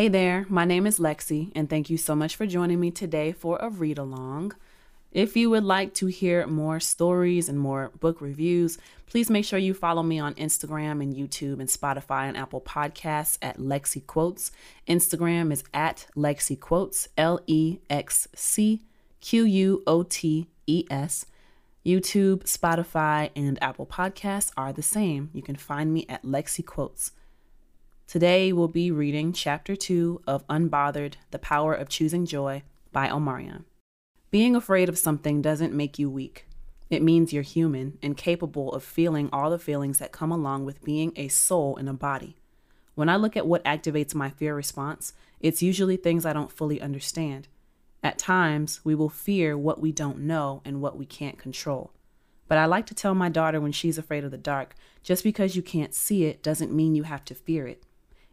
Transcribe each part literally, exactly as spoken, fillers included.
Hey there, my name is LexC, and thank you so much for joining me today for a read-along. If you would like to hear more stories and more book reviews, please make sure you follow me on Instagram and YouTube and Spotify and Apple Podcasts at LexC Quotes. Instagram is at LexC Quotes, L E X C Q U O T E S. YouTube, Spotify, and Apple Podcasts are the same. You can find me at LexC Quotes. Today, we'll be reading Chapter two of Unbothered, The Power of Choosing Joy by Omarion. Being afraid of something doesn't make you weak. It means you're human and capable of feeling all the feelings that come along with being a soul in a body. When I look at what activates my fear response, it's usually things I don't fully understand. At times, we will fear what we don't know and what we can't control. But I like to tell my daughter when she's afraid of the dark, just because you can't see it doesn't mean you have to fear it.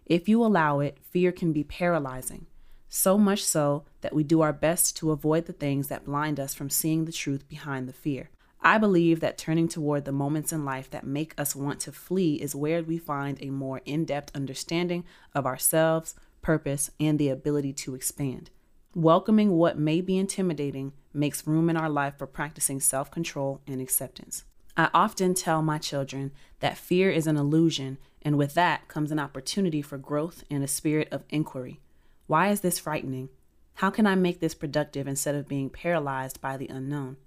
If you allow it, fear can be paralyzing, so much so that we do our best to avoid the things that blind us from seeing the truth behind the fear. I believe that turning toward the moments in life that make us want to flee is where we find a more in-depth understanding of ourselves, purpose, and the ability to expand. Welcoming what may be intimidating makes room in our life for practicing self-control and acceptance. I often tell my children that fear is an illusion, and with that comes an opportunity for growth and a spirit of inquiry. Why is this frightening? How can I make this productive instead of being paralyzed by the unknown?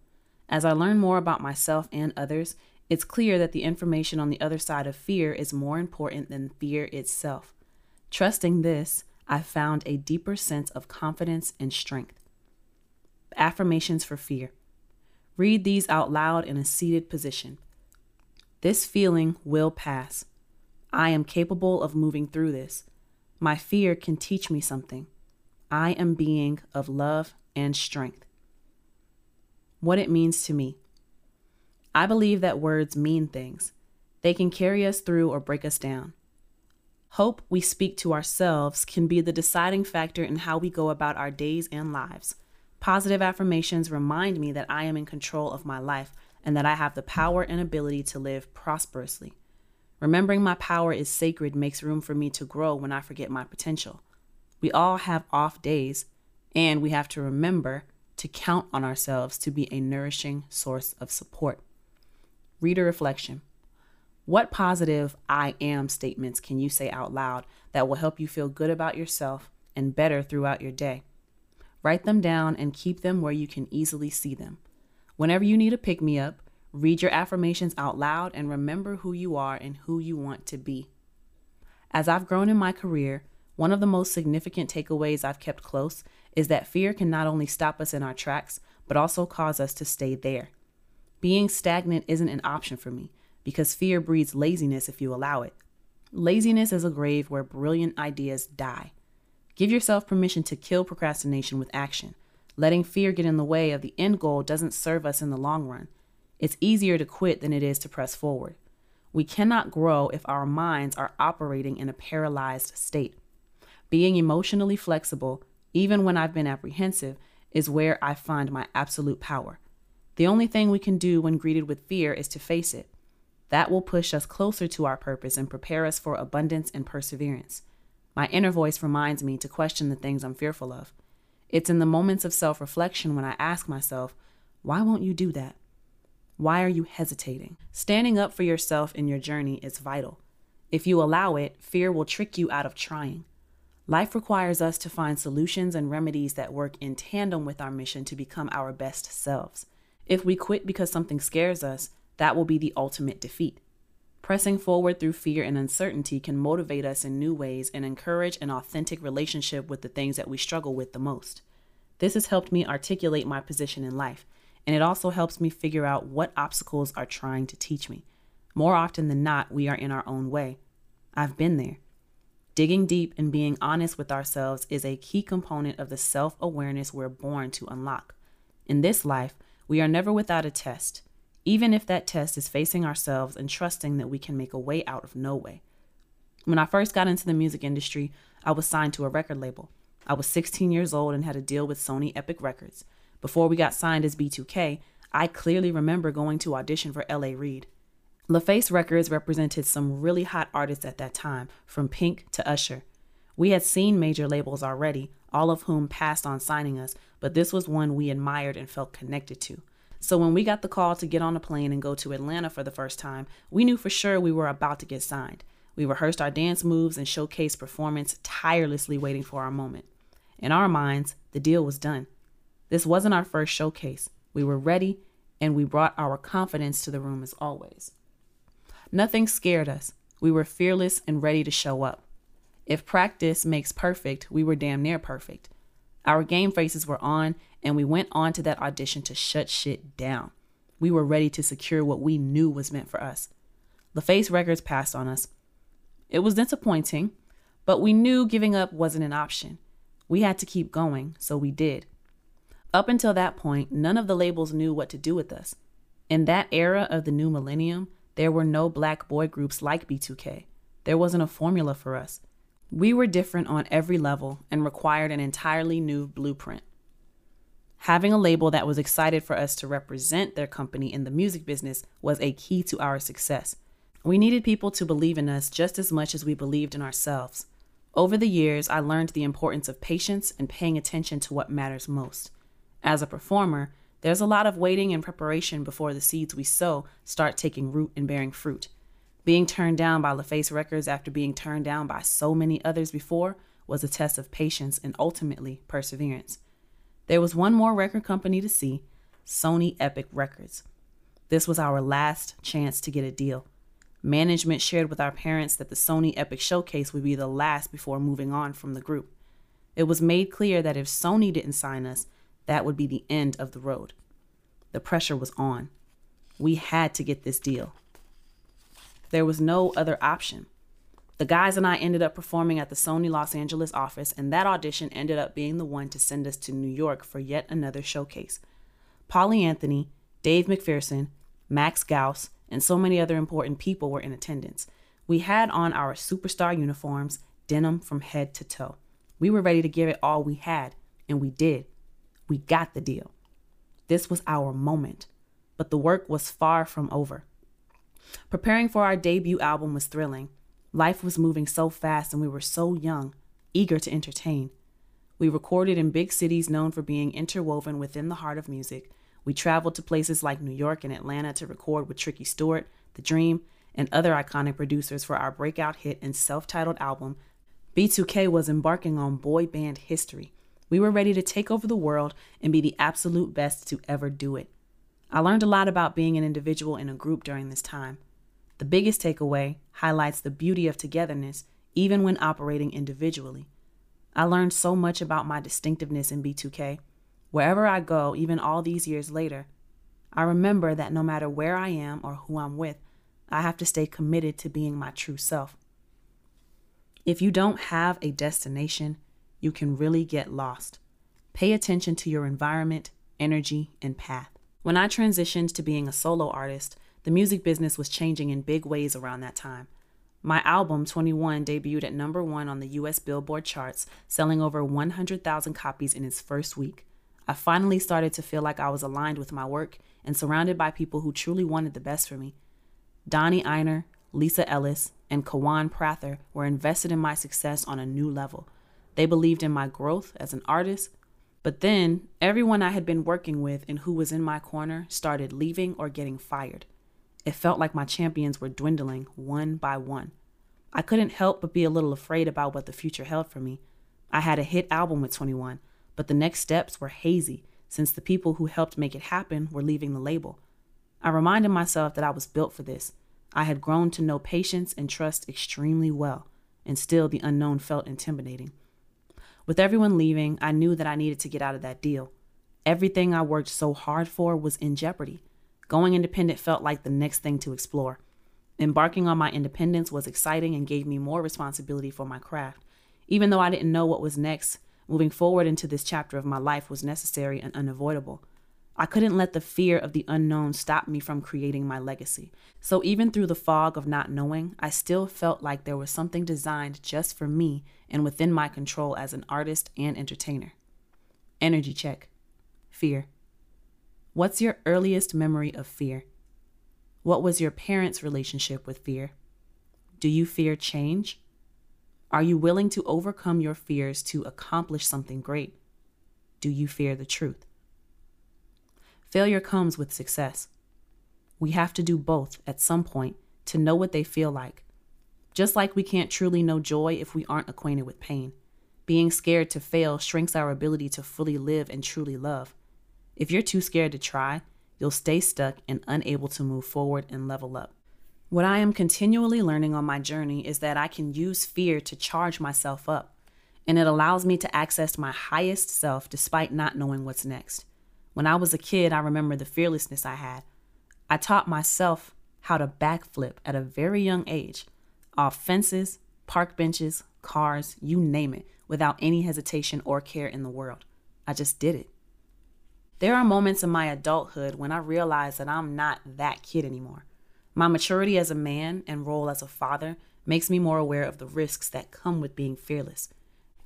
As I learn more about myself and others, it's clear that the information on the other side of fear is more important than fear itself. Trusting this, I found a deeper sense of confidence and strength. Affirmations for fear. Read these out loud in a seated position. This feeling will pass. I am capable of moving through this. My fear can teach me something. I am being of love and strength. What it means to me. I believe that words mean things. They can carry us through or break us down. Hope we speak to ourselves can be the deciding factor in how we go about our days and lives. Positive affirmations remind me that I am in control of my life and that I have the power and ability to live prosperously. Remembering my power is sacred makes room for me to grow when I forget my potential. We all have off days, and we have to remember to count on ourselves to be a nourishing source of support. Reader reflection. What positive I am statements can you say out loud that will help you feel good about yourself and better throughout your day? Write them down and keep them where you can easily see them. Whenever you need a pick-me-up, read your affirmations out loud and remember who you are and who you want to be. As I've grown in my career, one of the most significant takeaways I've kept close is that fear can not only stop us in our tracks, but also cause us to stay there. Being stagnant isn't an option for me because fear breeds laziness if you allow it. Laziness is a grave where brilliant ideas die. Give yourself permission to kill procrastination with action. Letting fear get in the way of the end goal doesn't serve us in the long run. It's easier to quit than it is to press forward. We cannot grow if our minds are operating in a paralyzed state. Being emotionally flexible, even when I've been apprehensive, is where I find my absolute power. The only thing we can do when greeted with fear is to face it. That will push us closer to our purpose and prepare us for abundance and perseverance. My inner voice reminds me to question the things I'm fearful of. It's in the moments of self-reflection when I ask myself, why won't you do that? Why are you hesitating? Standing up for yourself in your journey is vital. If you allow it, fear will trick you out of trying. Life requires us to find solutions and remedies that work in tandem with our mission to become our best selves. If we quit because something scares us, that will be the ultimate defeat. Pressing forward through fear and uncertainty can motivate us in new ways and encourage an authentic relationship with the things that we struggle with the most. This has helped me articulate my position in life, and it also helps me figure out what obstacles are trying to teach me. More often than not, we are in our own way. I've been there. Digging deep and being honest with ourselves is a key component of the self-awareness we're born to unlock. In this life, we are never without a test. Even if that test is facing ourselves and trusting that we can make a way out of no way. When I first got into the music industry, I was signed to a record label. I was sixteen years old and had a deal with Sony Epic Records. Before we got signed as B two K, I clearly remember going to audition for L A. Reid. LaFace Records represented some really hot artists at that time, from Pink to Usher. We had seen major labels already, all of whom passed on signing us, but this was one we admired and felt connected to. So when we got the call to get on a plane and go to Atlanta for the first time, we knew for sure we were about to get signed. We rehearsed our dance moves and showcased performance, tirelessly waiting for our moment. In our minds, the deal was done. This wasn't our first showcase. We were ready, and we brought our confidence to the room as always. Nothing scared us. We were fearless and ready to show up. If practice makes perfect, we were damn near perfect. Our game faces were on, and we went on to that audition to shut shit down. We were ready to secure what we knew was meant for us. LaFace Records passed on us. It was disappointing, but we knew giving up wasn't an option. We had to keep going, so we did. Up until that point, none of the labels knew what to do with us. In that era of the new millennium, there were no black boy groups like B two K. There wasn't a formula for us. We were different on every level and required an entirely new blueprint. Having a label that was excited for us to represent their company in the music business was a key to our success. We needed people to believe in us just as much as we believed in ourselves. Over the years, I learned the importance of patience and paying attention to what matters most. As a performer, there's a lot of waiting and preparation before the seeds we sow start taking root and bearing fruit. Being turned down by LaFace Records after being turned down by so many others before was a test of patience and ultimately perseverance. There was one more record company to see, Sony Epic Records. This was our last chance to get a deal. Management shared with our parents that the Sony Epic Showcase would be the last before moving on from the group. It was made clear that if Sony didn't sign us, that would be the end of the road. The pressure was on. We had to get this deal. There was no other option. The guys and I ended up performing at the Sony Los Angeles office, and that audition ended up being the one to send us to New York for yet another showcase. Polly Anthony, Dave McPherson, Max Gauss, and so many other important people were in attendance. We had on our superstar uniforms, denim from head to toe. We were ready to give it all we had, and we did. We got the deal. This was our moment, but the work was far from over. Preparing for our debut album was thrilling. Life was moving so fast and we were so young, eager to entertain. We recorded in big cities known for being interwoven within the heart of music. We traveled to places like New York and Atlanta to record with Tricky Stewart, The Dream, and other iconic producers for our breakout hit and self-titled album. B two K was embarking on boy band history. We were ready to take over the world and be the absolute best to ever do it. I learned a lot about being an individual in a group during this time. The biggest takeaway highlights the beauty of togetherness, even when operating individually. I learned so much about my distinctiveness in B two K. Wherever I go, even all these years later, I remember that no matter where I am or who I'm with, I have to stay committed to being my true self. If you don't have a destination, you can really get lost. Pay attention to your environment, energy, and path. When I transitioned to being a solo artist, the music business was changing in big ways around that time. My album, twenty-one, debuted at number one on the U S Billboard charts, selling over one hundred thousand copies in its first week. I finally started to feel like I was aligned with my work and surrounded by people who truly wanted the best for me. Donnie Einer, Lisa Ellis, and Kawan Prather were invested in my success on a new level. They believed in my growth as an artist, but then everyone I had been working with and who was in my corner started leaving or getting fired. It felt like my champions were dwindling one by one. I couldn't help but be a little afraid about what the future held for me. I had a hit album with twenty-one, but the next steps were hazy since the people who helped make it happen were leaving the label. I reminded myself that I was built for this. I had grown to know patience and trust extremely well, and still the unknown felt intimidating. With everyone leaving, I knew that I needed to get out of that deal. Everything I worked so hard for was in jeopardy. Going independent felt like the next thing to explore. Embarking on my independence was exciting and gave me more responsibility for my craft. Even though I didn't know what was next, moving forward into this chapter of my life was necessary and unavoidable. I couldn't let the fear of the unknown stop me from creating my legacy. So even through the fog of not knowing, I still felt like there was something designed just for me and within my control as an artist and entertainer. Energy check. Fear. What's your earliest memory of fear? What was your parents' relationship with fear? Do you fear change? Are you willing to overcome your fears to accomplish something great? Do you fear the truth? Failure comes with success. We have to do both at some point to know what they feel like. Just like we can't truly know joy if we aren't acquainted with pain. Being scared to fail shrinks our ability to fully live and truly love. If you're too scared to try, you'll stay stuck and unable to move forward and level up. What I am continually learning on my journey is that I can use fear to charge myself up, and it allows me to access my highest self despite not knowing what's next. When I was a kid, I remember the fearlessness I had. I taught myself how to backflip at a very young age, off fences, park benches, cars, you name it, without any hesitation or care in the world. I just did it. There are moments in my adulthood when I realize that I'm not that kid anymore. My maturity as a man and role as a father makes me more aware of the risks that come with being fearless.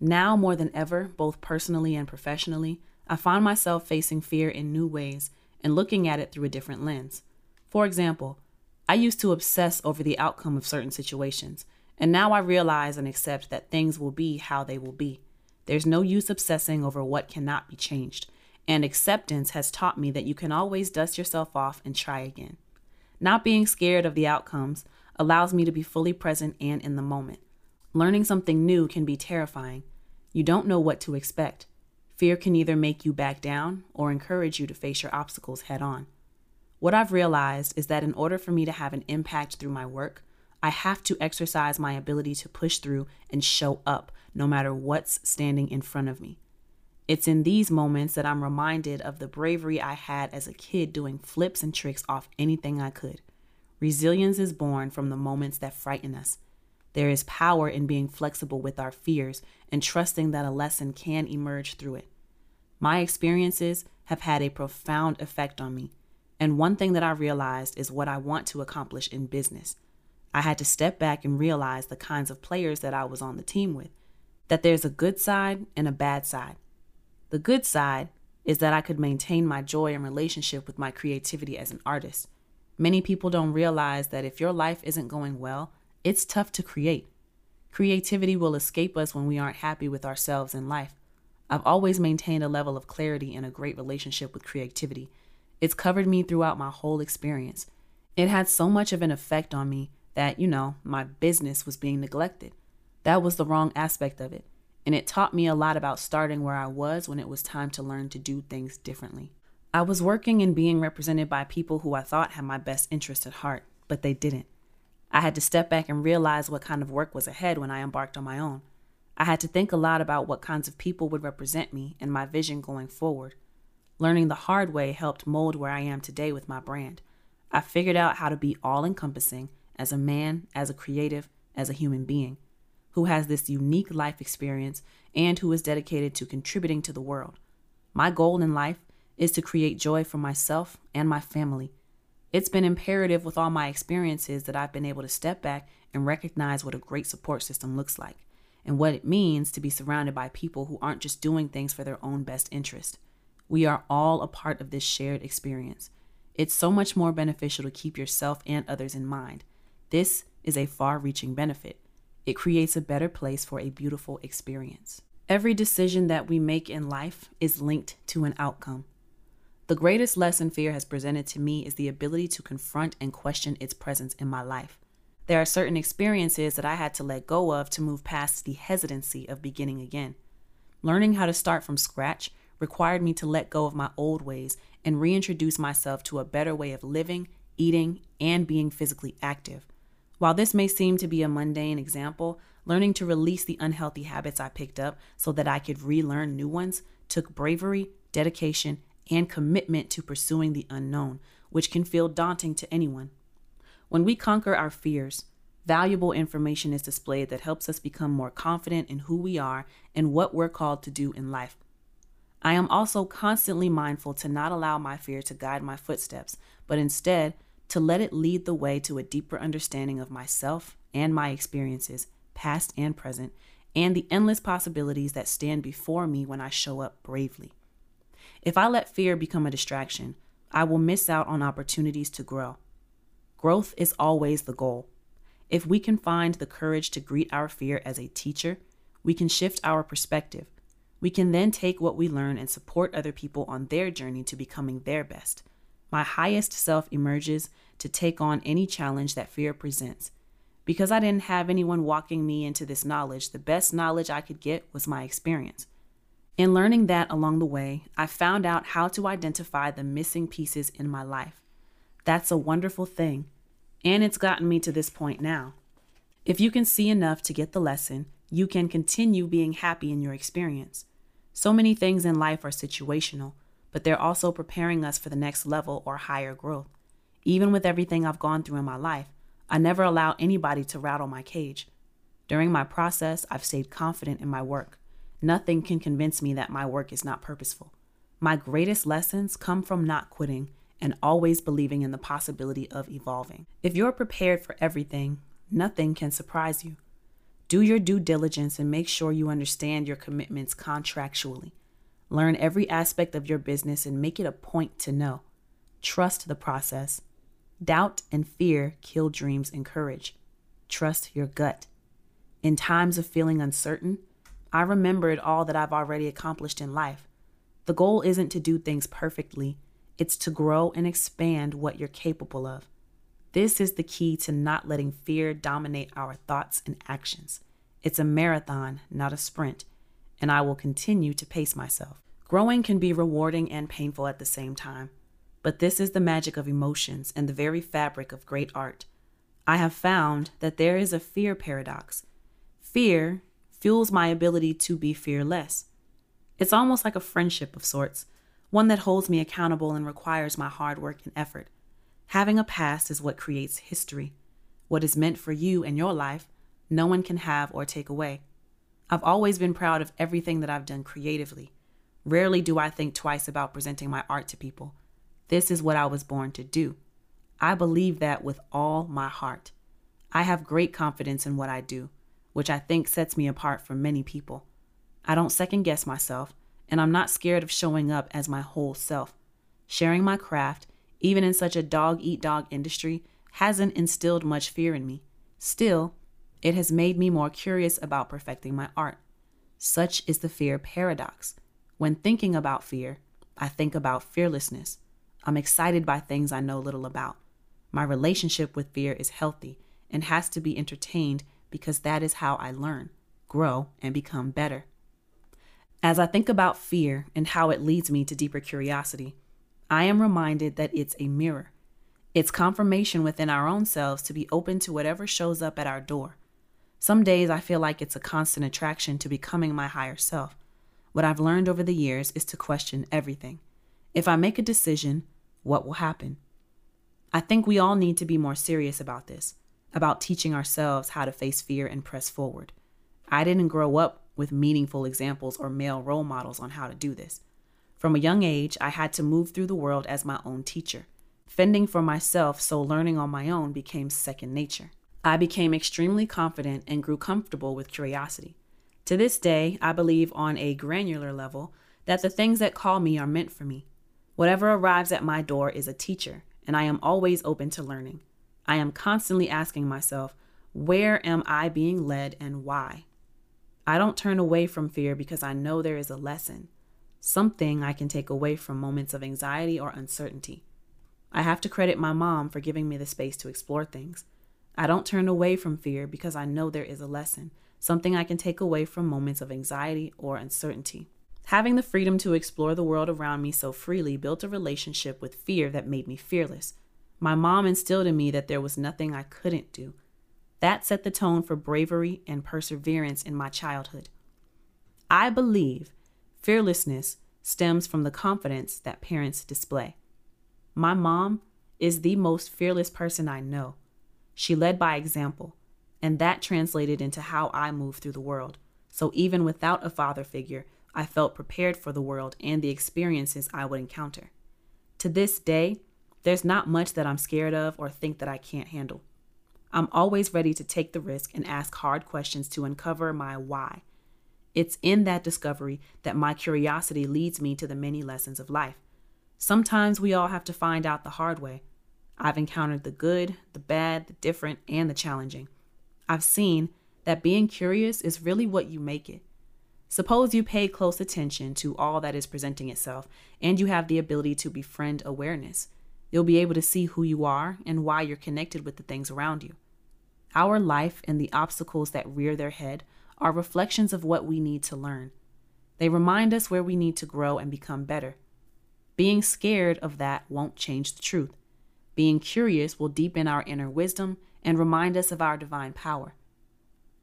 Now more than ever, both personally and professionally, I find myself facing fear in new ways and looking at it through a different lens. For example, I used to obsess over the outcome of certain situations, and now I realize and accept that things will be how they will be. There's no use obsessing over what cannot be changed, and acceptance has taught me that you can always dust yourself off and try again. Not being scared of the outcomes allows me to be fully present and in the moment. Learning something new can be terrifying. You don't know what to expect. Fear can either make you back down or encourage you to face your obstacles head on. What I've realized is that in order for me to have an impact through my work, I have to exercise my ability to push through and show up no matter what's standing in front of me. It's in these moments that I'm reminded of the bravery I had as a kid doing flips and tricks off anything I could. Resilience is born from the moments that frighten us. There is power in being flexible with our fears and trusting that a lesson can emerge through it. My experiences have had a profound effect on me, and one thing that I realized is what I want to accomplish in business. I had to step back and realize the kinds of players that I was on the team with, that there's a good side and a bad side. The good side is that I could maintain my joy and relationship with my creativity as an artist. Many people don't realize that if your life isn't going well, it's tough to create. Creativity will escape us when we aren't happy with ourselves in life. I've always maintained a level of clarity and a great relationship with creativity. It's covered me throughout my whole experience. It had so much of an effect on me that, you know, my business was being neglected. That was the wrong aspect of it. And it taught me a lot about starting where I was when it was time to learn to do things differently. I was working and being represented by people who I thought had my best interest at heart, but they didn't. I had to step back and realize what kind of work was ahead when I embarked on my own. I had to think a lot about what kinds of people would represent me and my vision going forward. Learning the hard way helped mold where I am today with my brand. I figured out how to be all-encompassing as a man, as a creative, as a human being who has this unique life experience and who is dedicated to contributing to the world. My goal in life is to create joy for myself and my family. It's been imperative with all my experiences that I've been able to step back and recognize what a great support system looks like and what it means to be surrounded by people who aren't just doing things for their own best interest. We are all a part of this shared experience. It's so much more beneficial to keep yourself and others in mind. This is a far-reaching benefit. It creates a better place for a beautiful experience. Every decision that we make in life is linked to an outcome. The greatest lesson fear has presented to me is the ability to confront and question its presence in my life. There are certain experiences that I had to let go of to move past the hesitancy of beginning again. Learning how to start from scratch required me to let go of my old ways and reintroduce myself to a better way of living, eating, and being physically active. While this may seem to be a mundane example, learning to release the unhealthy habits I picked up so that I could relearn new ones took bravery, dedication, and commitment to pursuing the unknown, which can feel daunting to anyone. When we conquer our fears, valuable information is displayed that helps us become more confident in who we are and what we're called to do in life. I am also constantly mindful to not allow my fear to guide my footsteps, but instead, to let it lead the way to a deeper understanding of myself and my experiences, past and present, and the endless possibilities that stand before me when I show up bravely. If I let fear become a distraction, I will miss out on opportunities to grow. Growth is always the goal. If we can find the courage to greet our fear as a teacher, we can shift our perspective. We can then take what we learn and support other people on their journey to becoming their best. My highest self emerges to take on any challenge that fear presents. Because I didn't have anyone walking me into this knowledge, the best knowledge I could get was my experience. In learning that along the way, I found out how to identify the missing pieces in my life. That's a wonderful thing, and it's gotten me to this point now. If you can see enough to get the lesson, you can continue being happy in your experience. So many things in life are situational, but they're also preparing us for the next level or higher growth. Even with everything I've gone through in my life, I never allow anybody to rattle my cage. During my process, I've stayed confident in my work. Nothing can convince me that my work is not purposeful. My greatest lessons come from not quitting and always believing in the possibility of evolving. If you're prepared for everything, nothing can surprise you. Do your due diligence and make sure you understand your commitments contractually. Learn every aspect of your business and make it a point to know. Trust the process. Doubt and fear kill dreams and courage. Trust your gut. In times of feeling uncertain, I remembered all that I've already accomplished in life. The goal isn't to do things perfectly. It's to grow and expand what you're capable of. This is the key to not letting fear dominate our thoughts and actions. It's a marathon, not a sprint, and I will continue to pace myself. Growing can be rewarding and painful at the same time, but this is the magic of emotions and the very fabric of great art. I have found that there is a fear paradox. Fear fuels my ability to be fearless. It's almost like a friendship of sorts, one that holds me accountable and requires my hard work and effort. Having a past is what creates history. What is meant for you and your life, no one can have or take away. I've always been proud of everything that I've done creatively. Rarely do I think twice about presenting my art to people. This is what I was born to do. I believe that with all my heart. I have great confidence in what I do, which I think sets me apart from many people. I don't second guess myself, and I'm not scared of showing up as my whole self. Sharing my craft, even in such a dog-eat-dog industry, hasn't instilled much fear in me. Still, it has made me more curious about perfecting my art. Such is the fear paradox. When thinking about fear, I think about fearlessness. I'm excited by things I know little about. My relationship with fear is healthy and has to be entertained because that is how I learn, grow, and become better. As I think about fear and how it leads me to deeper curiosity, I am reminded that it's a mirror. It's confirmation within our own selves to be open to whatever shows up at our door. Some days I feel like it's a constant attraction to becoming my higher self. What I've learned over the years is to question everything. If I make a decision, what will happen? I think we all need to be more serious about this, about teaching ourselves how to face fear and press forward. I didn't grow up with meaningful examples or male role models on how to do this. From a young age, I had to move through the world as my own teacher, fending for myself, so learning on my own became second nature. I became extremely confident and grew comfortable with curiosity. To this day, I believe on a granular level that the things that call me are meant for me. Whatever arrives at my door is a teacher, and I am always open to learning. I am constantly asking myself, where am I being led and why? I don't turn away from fear because I know there is a lesson, something I can take away from moments of anxiety or uncertainty. I have to credit my mom for giving me the space to explore things. I don't turn away from fear because I know there is a lesson, something I can take away from moments of anxiety or uncertainty. Having the freedom to explore the world around me so freely built a relationship with fear that made me fearless. My mom instilled in me that there was nothing I couldn't do. That set the tone for bravery and perseverance in my childhood. I believe fearlessness stems from the confidence that parents display. My mom is the most fearless person I know. She led by example, and that translated into how I moved through the world. So even without a father figure, I felt prepared for the world and the experiences I would encounter. To this day, there's not much that I'm scared of or think that I can't handle. I'm always ready to take the risk and ask hard questions to uncover my why. It's in that discovery that my curiosity leads me to the many lessons of life. Sometimes we all have to find out the hard way. I've encountered the good, the bad, the different, and the challenging. I've seen that being curious is really what you make it. Suppose you pay close attention to all that is presenting itself, and you have the ability to befriend awareness. You'll be able to see who you are and why you're connected with the things around you. Our life and the obstacles that rear their head are reflections of what we need to learn. They remind us where we need to grow and become better. Being scared of that won't change the truth. Being curious will deepen our inner wisdom and remind us of our divine power.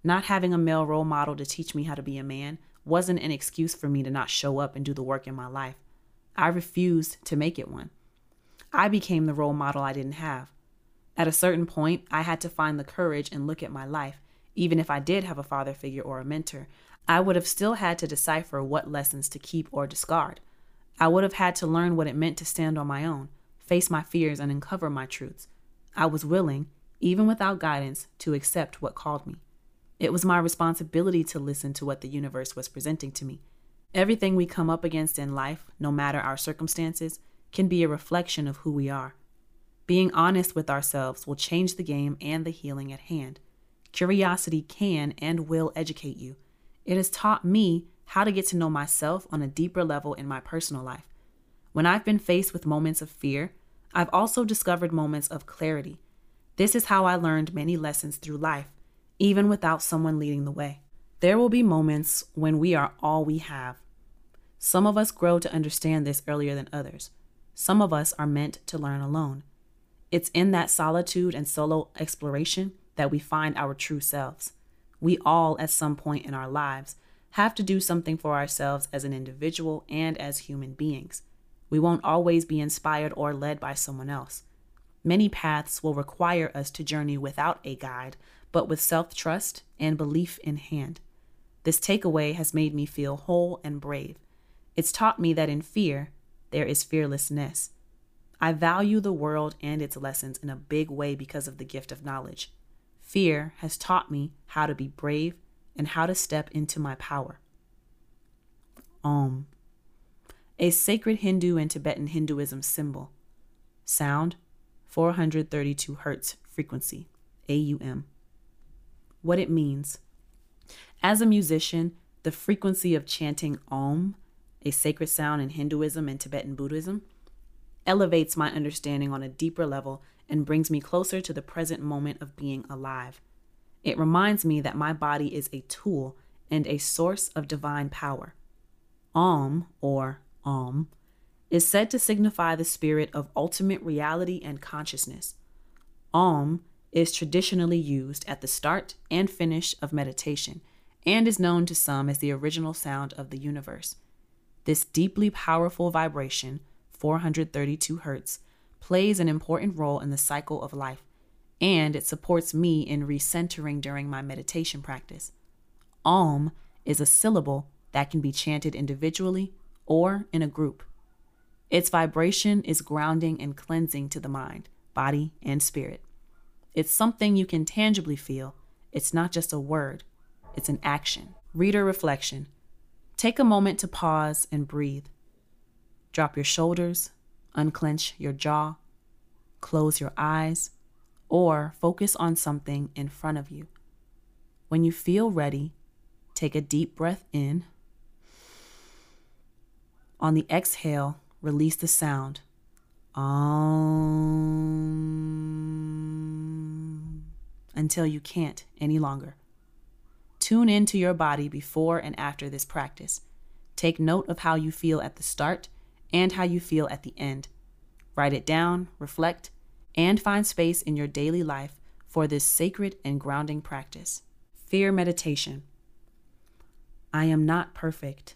Not having a male role model to teach me how to be a man wasn't an excuse for me to not show up and do the work in my life. I refused to make it one. I became the role model I didn't have. At a certain point, I had to find the courage and look at my life. Even if I did have a father figure or a mentor, I would have still had to decipher what lessons to keep or discard. I would have had to learn what it meant to stand on my own, face my fears, and uncover my truths. I was willing, even without guidance, to accept what called me. It was my responsibility to listen to what the universe was presenting to me. Everything we come up against in life, no matter our circumstances, can be a reflection of who we are. Being honest with ourselves will change the game and the healing at hand. Curiosity can and will educate you. It has taught me how to get to know myself on a deeper level in my personal life. When I've been faced with moments of fear, I've also discovered moments of clarity. This is how I learned many lessons through life, even without someone leading the way. There will be moments when we are all we have. Some of us grow to understand this earlier than others. Some of us are meant to learn alone. It's in that solitude and solo exploration that we find our true selves. We all, at some point in our lives, have to do something for ourselves as an individual and as human beings. We won't always be inspired or led by someone else. Many paths will require us to journey without a guide, but with self-trust and belief in hand. This takeaway has made me feel whole and brave. It's taught me that in fear, there is fearlessness. I value the world and its lessons in a big way because of the gift of knowledge. Fear has taught me how to be brave and how to step into my power. Aum, a sacred Hindu and Tibetan Hinduism symbol. Sound, four hundred thirty-two hertz frequency, A U M. What it means. As a musician, the frequency of chanting Aum, a sacred sound in Hinduism and Tibetan Buddhism, elevates my understanding on a deeper level and brings me closer to the present moment of being alive. It reminds me that my body is a tool and a source of divine power. Aum, or Aum, is said to signify the spirit of ultimate reality and consciousness. Aum is traditionally used at the start and finish of meditation, and is known to some as the original sound of the universe. This deeply powerful vibration, four hundred thirty-two hertz, plays an important role in the cycle of life, and it supports me in recentering during my meditation practice. Aum is a syllable that can be chanted individually or in a group. Its vibration is grounding and cleansing to the mind, body, and spirit. It's something you can tangibly feel. It's not just a word, it's an action. Reader reflection. Take a moment to pause and breathe. Drop your shoulders, unclench your jaw, close your eyes, or focus on something in front of you. When you feel ready, take a deep breath in. On the exhale, release the sound. Aum, until you can't any longer. Tune into your body before and after this practice. Take note of how you feel at the start and how you feel at the end. Write it down, reflect, and find space in your daily life for this sacred and grounding practice. Fear meditation. I am not perfect.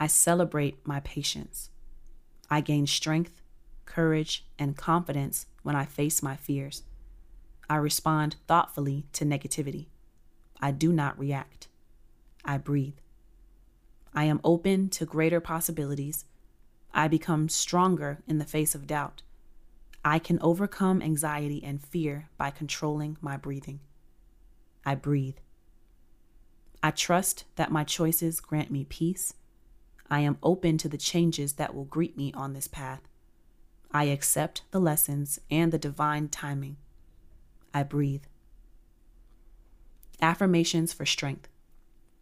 I celebrate my patience. I gain strength, courage, and confidence when I face my fears. I respond thoughtfully to negativity. I do not react. I breathe. I am open to greater possibilities. I become stronger in the face of doubt. I can overcome anxiety and fear by controlling my breathing. I breathe. I trust that my choices grant me peace. I am open to the changes that will greet me on this path. I accept the lessons and the divine timing. I breathe. Affirmations for strength.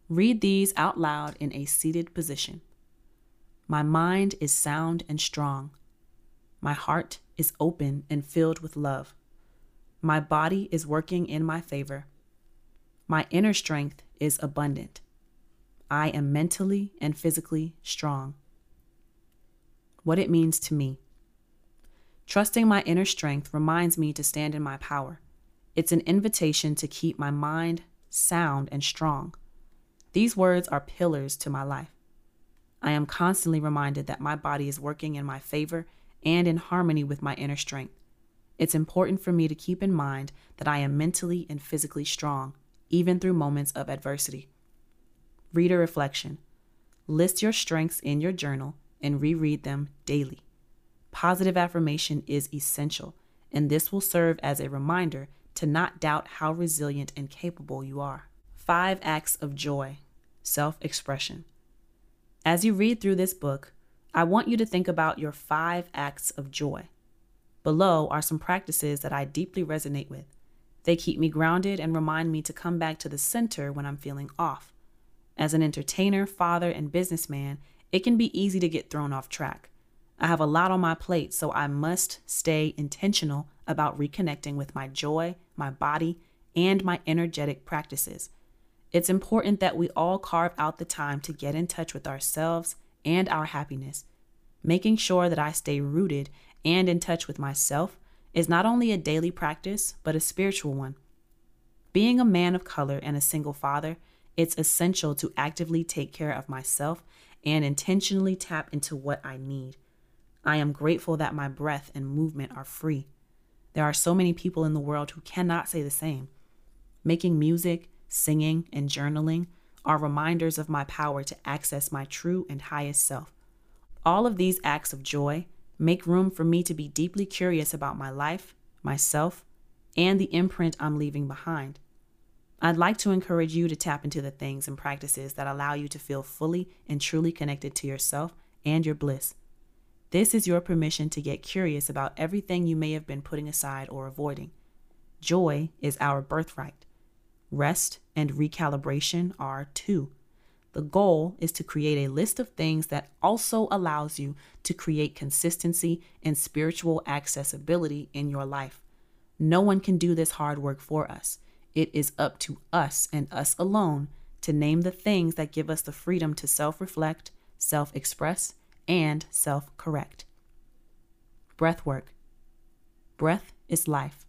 Read these out loud in a seated position. My mind is sound and strong. My heart is open and filled with love. My body is working in my favor. My inner strength is abundant. I am mentally and physically strong. What it means to me. Trusting my inner strength reminds me to stand in my power. It's an invitation to keep my mind sound and strong. These words are pillars to my life. I am constantly reminded that my body is working in my favor and in harmony with my inner strength. It's important for me to keep in mind that I am mentally and physically strong, even through moments of adversity. Reader reflection. List your strengths in your journal and reread them daily. Positive affirmation is essential, and this will serve as a reminder to not doubt how resilient and capable you are. Five acts of joy, self-expression. As you read through this book, I want you to think about your five acts of joy. Below are some practices that I deeply resonate with. They keep me grounded and remind me to come back to the center when I'm feeling off. As an entertainer, father, and businessman, it can be easy to get thrown off track. I have a lot on my plate, so I must stay intentional about reconnecting with my joy, my body, and my energetic practices. It's important that we all carve out the time to get in touch with ourselves and our happiness. Making sure that I stay rooted and in touch with myself is not only a daily practice, but a spiritual one. Being a man of color and a single father, it's essential to actively take care of myself and intentionally tap into what I need. I am grateful that my breath and movement are free. There are so many people in the world who cannot say the same. Making music, singing, and journaling are reminders of my power to access my true and highest self. All of these acts of joy make room for me to be deeply curious about my life, myself, and the imprint I'm leaving behind. I'd like to encourage you to tap into the things and practices that allow you to feel fully and truly connected to yourself and your bliss. This is your permission to get curious about everything you may have been putting aside or avoiding. Joy is our birthright. Rest and recalibration are too. The goal is to create a list of things that also allows you to create consistency and spiritual accessibility in your life. No one can do this hard work for us. It is up to us and us alone to name the things that give us the freedom to self-reflect, self-express, and self-correct. Breath work. Breath is life.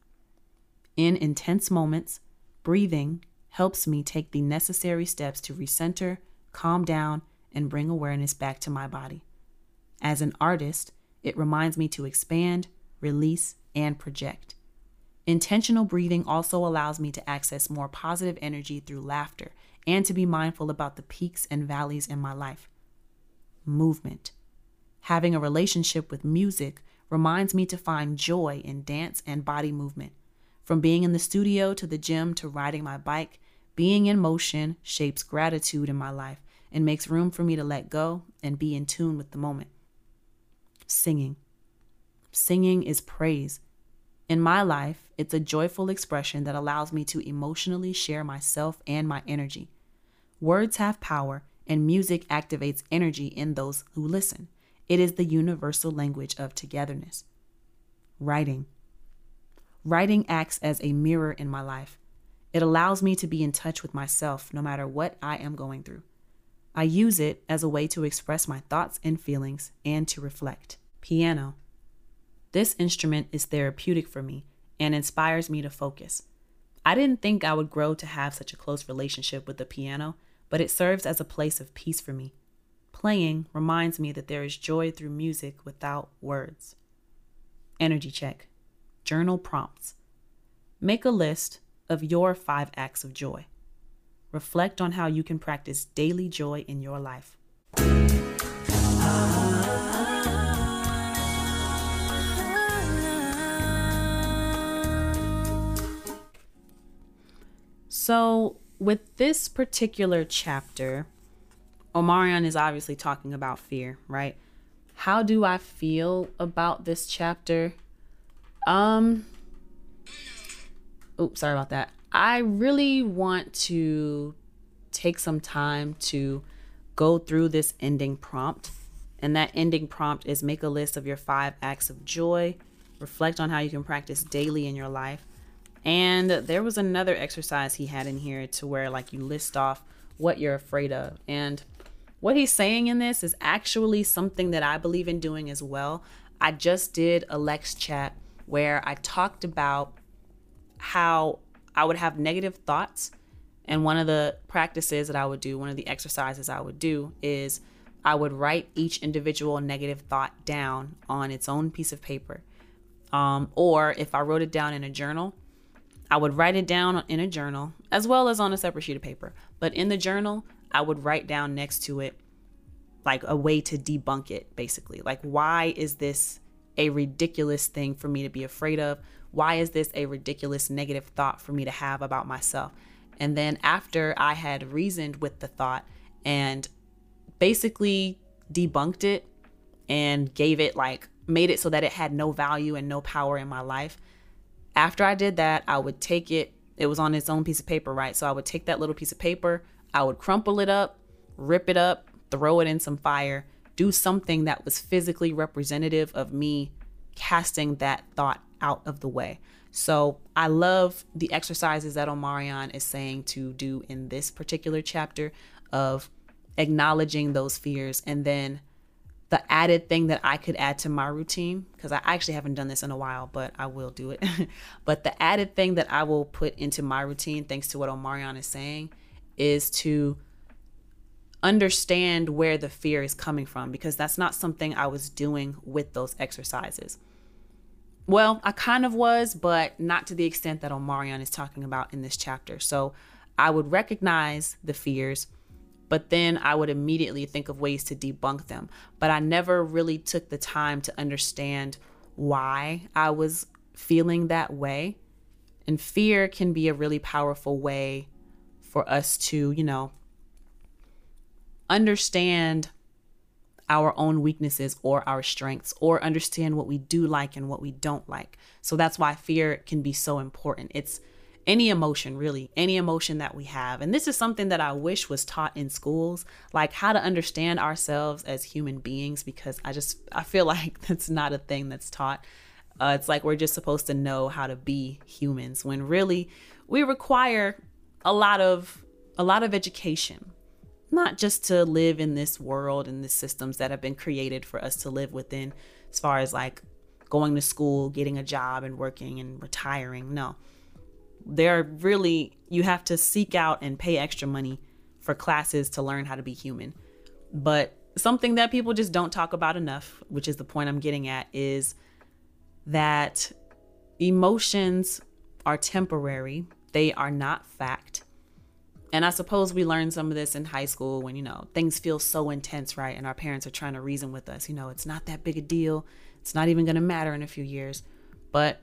In intense moments, breathing helps me take the necessary steps to recenter, calm down, and bring awareness back to my body. As an artist, it reminds me to expand, release, and project. Intentional breathing also allows me to access more positive energy through laughter and to be mindful about the peaks and valleys in my life. Movement. Having a relationship with music reminds me to find joy in dance and body movement. From being in the studio to the gym to riding my bike, being in motion shapes gratitude in my life and makes room for me to let go and be in tune with the moment. Singing. Singing is praise. In my life, it's a joyful expression that allows me to emotionally share myself and my energy. Words have power, and music activates energy in those who listen. It is the universal language of togetherness. Writing. Writing acts as a mirror in my life. It allows me to be in touch with myself no matter what I am going through. I use it as a way to express my thoughts and feelings and to reflect. Piano. This instrument is therapeutic for me and inspires me to focus. I didn't think I would grow to have such a close relationship with the piano, but it serves as a place of peace for me. Playing reminds me that there is joy through music without words. Energy check. Journal prompts. Make a list of your five acts of joy. Reflect on how you can practice daily joy in your life. So, with this particular chapter, Omarion is obviously talking about fear, right? How do I feel about this chapter? Um, oops, sorry about that. I really want to take some time to go through this ending prompt. And that ending prompt is make a list of your five acts of joy, reflect on how you can practice daily in your life. And there was another exercise he had in here to where like you list off what you're afraid of. And what he's saying in this is actually something that I believe in doing as well. I just did a Lex chat where I talked about how I would have negative thoughts. And one of the practices that I would do, one of the exercises I would do is I would write each individual negative thought down on its own piece of paper. Um, or if I wrote it down in a journal, I would write it down in a journal as well as on a separate sheet of paper. But in the journal, I would write down next to it like a way to debunk it, basically. Like, why is this a ridiculous thing for me to be afraid of? Why is this a ridiculous negative thought for me to have about myself? And then after I had reasoned with the thought and basically debunked it and gave it like, made it so that it had no value and no power in my life. After I did that, I would take it, it was on its own piece of paper, right? So I would take that little piece of paper, I would crumple it up, rip it up, throw it in some fire, do something that was physically representative of me casting that thought out of the way. So I love the exercises that Omarion is saying to do in this particular chapter of acknowledging those fears. And then the added thing that I could add to my routine, because I actually haven't done this in a while, but I will do it. But the added thing that I will put into my routine, thanks to what Omarion is saying, is to understand where the fear is coming from, because that's not something I was doing with those exercises. Well, I kind of was, but not to the extent that Omarion is talking about in this chapter. So I would recognize the fears, but then I would immediately think of ways to debunk them. But I never really took the time to understand why I was feeling that way. And fear can be a really powerful way for us to, you know, understand our own weaknesses or our strengths, or understand what we do like and what we don't like. So that's why fear can be so important. It's any emotion, really, any emotion that we have. And this is something that I wish was taught in schools, like how to understand ourselves as human beings, because I just, I feel like that's not a thing that's taught. Uh, it's like we're just supposed to know how to be humans, when really we require a lot of, a lot of education. Not just to live in this world and the systems that have been created for us to live within, as far as like going to school, getting a job and working and retiring. No, there are really, you have to seek out and pay extra money for classes to learn how to be human. But something that people just don't talk about enough, which is the point I'm getting at, is that emotions are temporary. They are not fact. And I suppose we learned some of this in high school when, you know, things feel so intense, right? And our parents are trying to reason with us, you know, it's not that big a deal. It's not even going to matter in a few years. But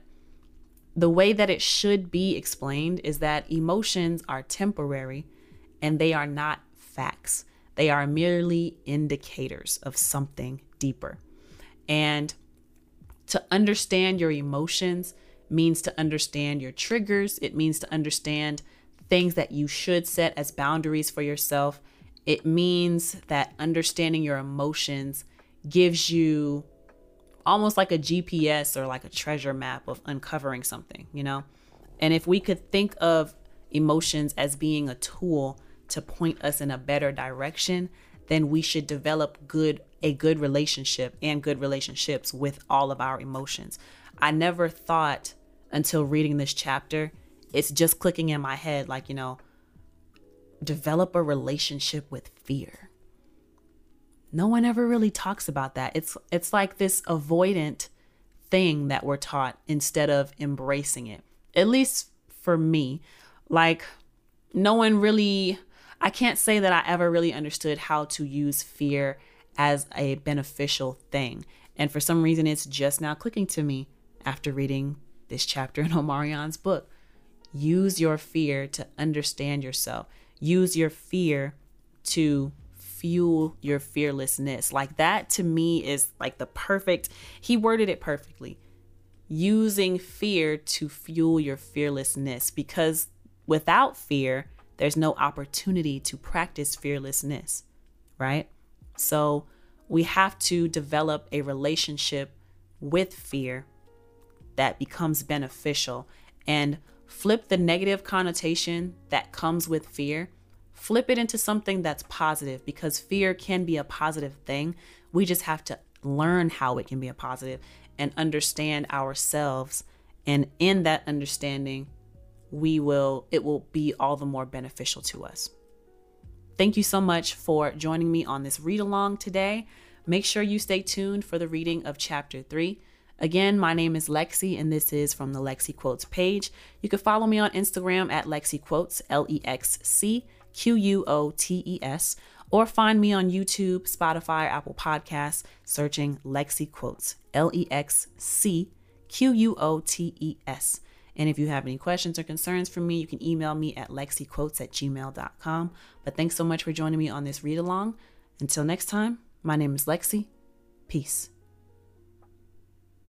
the way that it should be explained is that emotions are temporary and they are not facts. They are merely indicators of something deeper. And to understand your emotions means to understand your triggers. It means to understand things that you should set as boundaries for yourself. It means that understanding your emotions gives you almost like a G P S or like a treasure map of uncovering something, you know? And if we could think of emotions as being a tool to point us in a better direction, then we should develop good, a good relationship and good relationships with all of our emotions. I never thought until reading this chapter, it's just clicking in my head, like, you know, develop a relationship with fear. No one ever really talks about that. It's it's like this avoidant thing that we're taught instead of embracing it. At least for me, like no one really, I can't say that I ever really understood how to use fear as a beneficial thing. And for some reason, it's just now clicking to me after reading this chapter in Omarion's book. Use your fear to understand yourself. Use your fear to fuel your fearlessness. Like that to me is like the perfect, he worded it perfectly. Using fear to fuel your fearlessness, because Without fear, there's no opportunity to practice fearlessness, right? So we have to develop a relationship with fear that becomes beneficial, and flip the negative connotation that comes with fear, flip it into something that's positive, because fear can be a positive thing. We just have to learn how it can be a positive and understand ourselves. And in that understanding, we will, it will be all the more beneficial to us. Thank you so much for joining me on this read along today. Make sure you stay tuned for the reading of chapter three. Again, my name is LexC, and this is from the LexC Quotes page. You can follow me on Instagram at LexC Quotes, L E X C Q U O T E S, or find me on YouTube, Spotify, Apple Podcasts, searching LexC Quotes, L E X C Q U O T E S. And if you have any questions or concerns for me, you can email me at LexCQuotes at gmail dot com. But thanks so much for joining me on this read along. Until next time, my name is LexC. Peace.